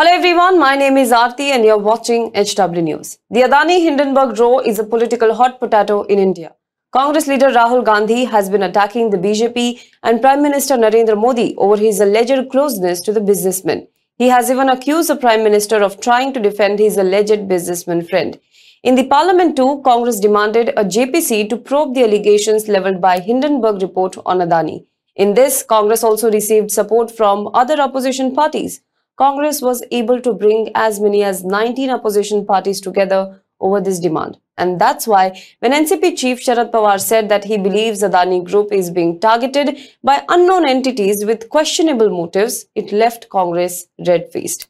Hello everyone, my name is Aarti and you're watching HW News. The Adani-Hindenburg row is a political hot potato in India. Congress leader Rahul Gandhi has been attacking the BJP and Prime Minister Narendra Modi over his alleged closeness to the businessman. He has even accused the Prime Minister of trying to defend his alleged businessman friend. In the Parliament too, Congress demanded a JPC to probe the allegations levelled by Hindenburg report on Adani. In this, Congress also received support from other opposition parties. Congress was able to bring as many as 19 opposition parties together over this demand. And that's why when NCP Chief Sharad Pawar said that he believes Adani Group is being targeted by unknown entities with questionable motives, it left Congress red-faced.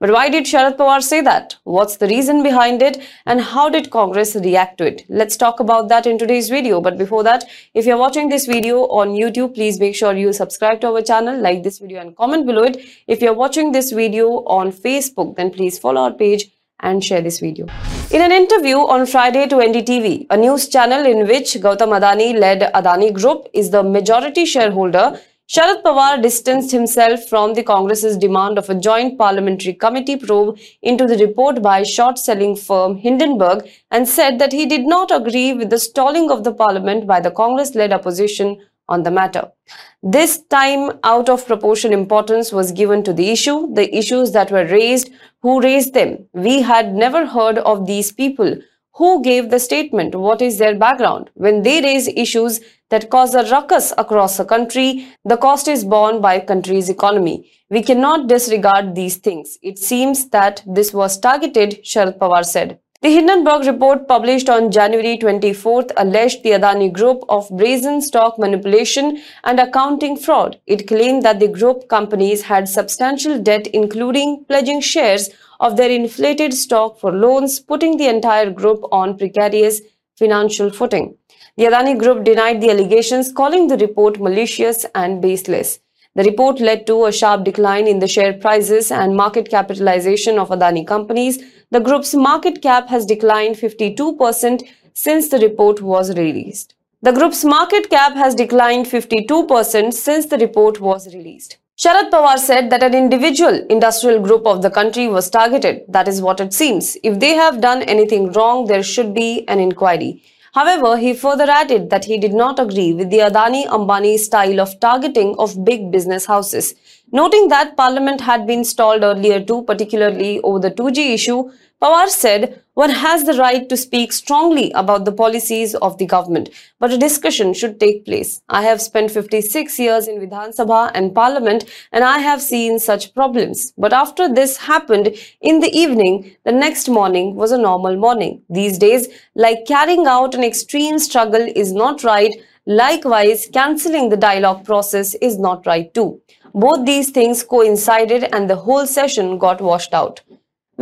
But why did Sharad Pawar say that? What's the reason behind it? And how did Congress react to it? Let's talk about that in today's video. But before that, if you're watching this video on YouTube, please make sure you subscribe to our channel, like this video and comment below it. If you're watching this video on Facebook, then please follow our page and share this video. In an interview on Friday to NDTV, a news channel in which Gautam Adani-led Adani Group is the majority shareholder, Sharad Pawar distanced himself from the Congress's demand of a joint parliamentary committee probe into the report by short-selling firm Hindenburg and said that he did not agree with the stalling of the parliament by the Congress-led opposition on the matter. This time out of proportion importance was given to the issue, the issues that were raised, who raised them. We had never heard of these people. Who gave the statement? What is their background? When they raise issues that cause a ruckus across the country, the cost is borne by a country's economy. We cannot disregard these things. It seems that this was targeted, Sharad Pawar said. The Hindenburg report published on January 24th alleged the Adani Group of brazen stock manipulation and accounting fraud. It claimed that the group companies had substantial debt, including pledging shares of their inflated stock for loans, putting the entire group on precarious financial footing. The Adani Group denied the allegations, calling the report malicious and baseless. The report led to a sharp decline in the share prices and market capitalization of Adani companies. The group's market cap has declined 52% since the report was released. Sharad Pawar said that an individual industrial group of the country was targeted. That is what it seems. If they have done anything wrong, there should be an inquiry. However, he further added that he did not agree with the Adani-Ambani style of targeting of big business houses, noting that Parliament had been stalled earlier too, particularly over the 2G issue. Pawar said, "One has the right to speak strongly about the policies of the government, but a discussion should take place. I have spent 56 years in Vidhan Sabha and Parliament and I have seen such problems. But after this happened in the evening, the next morning was a normal morning. These days, like carrying out an extreme struggle is not right. Likewise, cancelling the dialogue process is not right too. Both these things coincided and the whole session got washed out."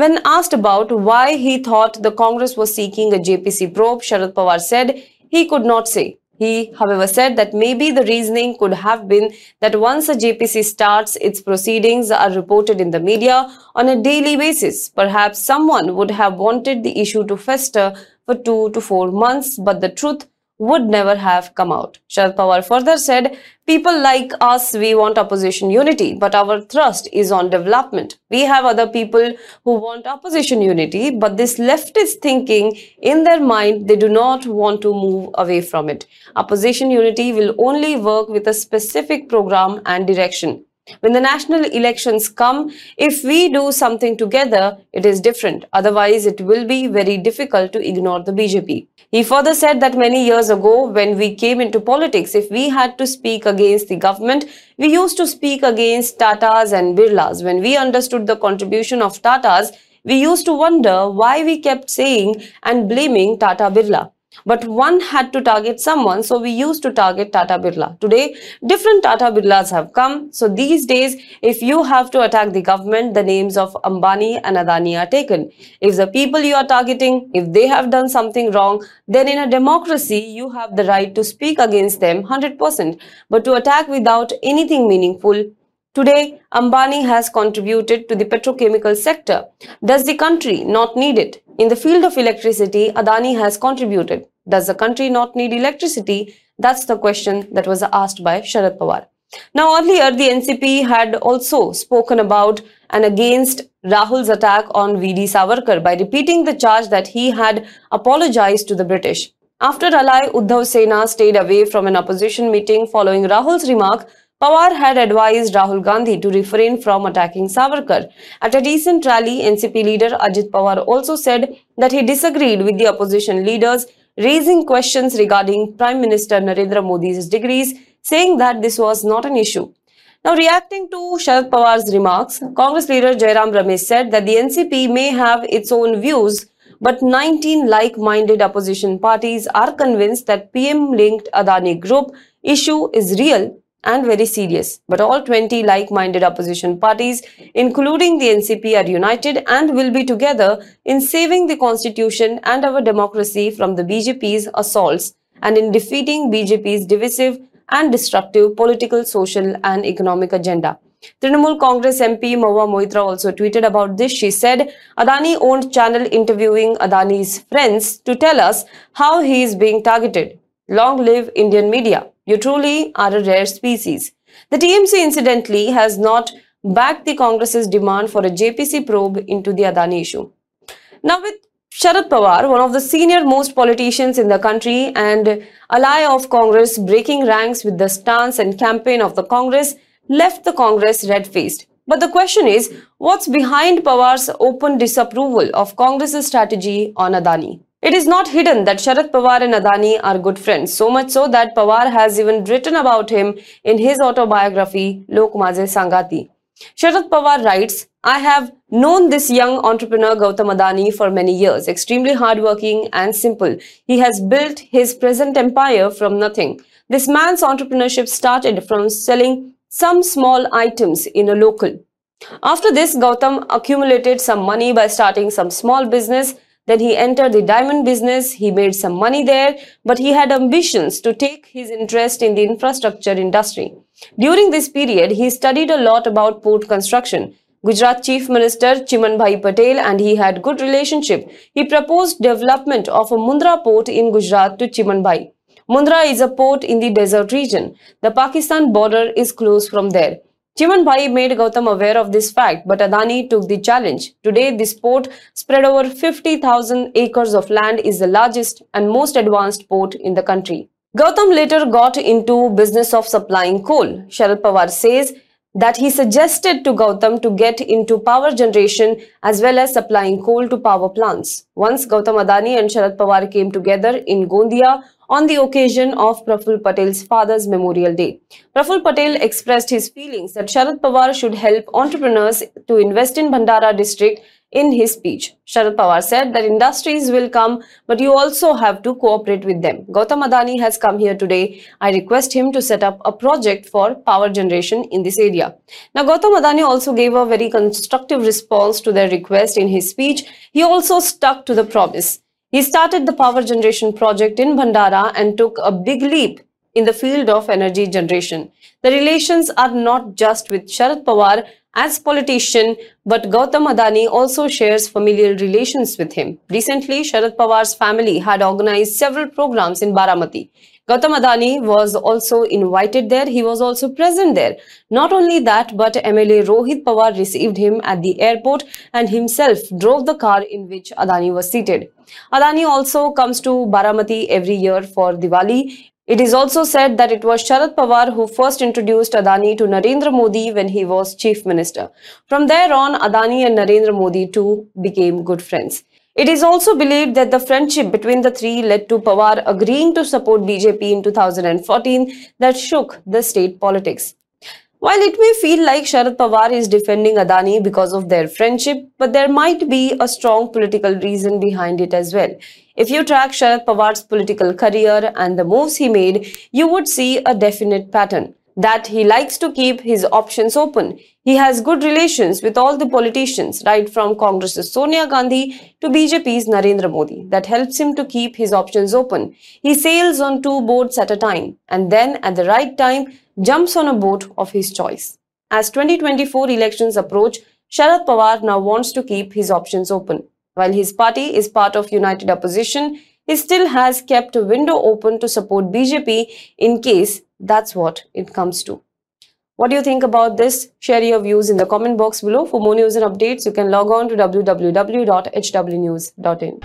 When asked about why he thought the Congress was seeking a JPC probe, Sharad Pawar said he could not say. He, however, said that maybe the reasoning could have been that once a JPC starts, its proceedings are reported in the media on a daily basis. Perhaps someone would have wanted the issue to fester for 2 to 4 months, but the truth would never have come out. Sharad Pawar further said, "People like us, we want opposition unity, but our thrust is on development. We have other people who want opposition unity, but this leftist thinking in their mind, they do not want to move away from it. Opposition unity will only work with a specific program and direction. When the national elections come, if we do something together, it is different. Otherwise, it will be very difficult to ignore the BJP. He further said that many years ago, when we came into politics, if we had to speak against the government, we used to speak against Tatas and Birlas. When we understood the contribution of Tatas, we used to wonder why we kept saying and blaming Tata Birla. But one had to target someone, so we used to target Tata Birla. Today, different Tata Birlas have come. So these days, if you have to attack the government, the names of Ambani and Adani are taken. If the people you are targeting, if they have done something wrong, then in a democracy, you have the right to speak against them 100%. But to attack without anything meaningful, today, Ambani has contributed to the petrochemical sector. Does the country not need it? In the field of electricity, Adani has contributed. Does the country not need electricity? That's the question that was asked by Sharad Pawar. Now, earlier, the NCP had also spoken about and against Rahul's attack on VD Savarkar by repeating the charge that he had apologized to the British. After Alai Uddhav Sena stayed away from an opposition meeting following Rahul's remark, Pawar had advised Rahul Gandhi to refrain from attacking Savarkar. At a recent rally, NCP leader Ajit Pawar also said that he disagreed with the opposition leaders, raising questions regarding Prime Minister Narendra Modi's degrees, saying that this was not an issue. Now, reacting to Sharad Pawar's remarks, Congress leader Jairam Ramesh said that the NCP may have its own views, but 19 like-minded opposition parties are convinced that PM-linked Adani Group issue is real and very serious. But all 20 like-minded opposition parties, including the NCP, are united and will be together in saving the constitution and our democracy from the BJP's assaults and in defeating BJP's divisive and destructive political, social and economic agenda. Trinamool Congress MP Mahua Moitra also tweeted about this. She said, Adani owned channel interviewing Adani's friends to tell us how he is being targeted. Long live Indian media. You truly are a rare species. The TMC incidentally has not backed the Congress's demand for a JPC probe into the Adani issue. Now with Sharad Pawar, one of the senior most politicians in the country and ally of Congress, breaking ranks with the stance and campaign of the Congress, left the Congress red-faced. But the question is, what's behind Pawar's open disapproval of Congress's strategy on Adani? It is not hidden that Sharad Pawar and Adani are good friends, so much so that Pawar has even written about him in his autobiography, Lok Maze Sangati. Sharad Pawar writes, I have known this young entrepreneur Gautam Adani for many years, extremely hardworking and simple. He has built his present empire from nothing. This man's entrepreneurship started from selling some small items in a local. After this, Gautam accumulated some money by starting some small business. Then he entered the diamond business, he made some money there, but he had ambitions to take his interest in the infrastructure industry. During this period, he studied a lot about port construction. Gujarat Chief Minister Chimanbhai Patel and he had good relationship. He proposed development of a Mundra port in Gujarat to Chimanbhai. Mundra is a port in the desert region. The Pakistan border is close from there. Chimanbhai made Gautam aware of this fact, but Adani took the challenge. Today, this port, spread over 50,000 acres of land, is the largest and most advanced port in the country. Gautam later got into business of supplying coal. Sharad Pawar says that he suggested to Gautam to get into power generation as well as supplying coal to power plants. Once Gautam Adani and Sharad Pawar came together in Gondia, on the occasion of Praful Patel's father's Memorial Day. Praful Patel expressed his feelings that Sharad Pawar should help entrepreneurs to invest in Bhandara district in his speech. Sharad Pawar said that industries will come, but you also have to cooperate with them. Gautam Adani has come here today. I request him to set up a project for power generation in this area. Now, Gautam Adani also gave a very constructive response to their request in his speech. He also stuck to the promise. He started the power generation project in Bhandara and took a big leap in the field of energy generation. The relations are not just with Sharad Pawar as politician, but Gautam Adani also shares familial relations with him. Recently, Sharad Pawar's family had organized several programs in Baramati. Gautam Adani was also invited there. He was also present there. Not only that, but MLA Rohit Pawar received him at the airport and himself drove the car in which Adani was seated. Adani also comes to Baramati every year for Diwali. It is also said that it was Sharad Pawar who first introduced Adani to Narendra Modi when he was Chief Minister. From there on, Adani and Narendra Modi too became good friends. It is also believed that the friendship between the three led to Pawar agreeing to support BJP in 2014 that shook the state politics. While it may feel like Sharad Pawar is defending Adani because of their friendship, but there might be a strong political reason behind it as well. If you track Sharad Pawar's political career and the moves he made, you would see a definite pattern, that he likes to keep his options open. He has good relations with all the politicians, right from Congress's Sonia Gandhi to BJP's Narendra Modi. That helps him to keep his options open. He sails on two boats at a time and then at the right time jumps on a boat of his choice. As 2024 elections approach, Sharad Pawar now wants to keep his options open. While his party is part of United Opposition, he still has kept a window open to support BJP in case that's what it comes to. What do you think about this? Share your views in the comment box below. For more news and updates, you can log on to www.hwnews.in.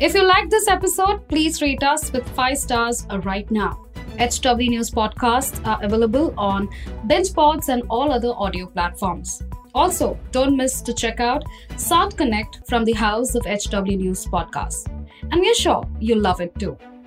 If you like this episode, please rate us with 5 stars right now. HW News podcasts are available on BenchPods and all other audio platforms. Also, don't miss to check out South Connect from the House of HW News podcast. And we're sure you'll love it too.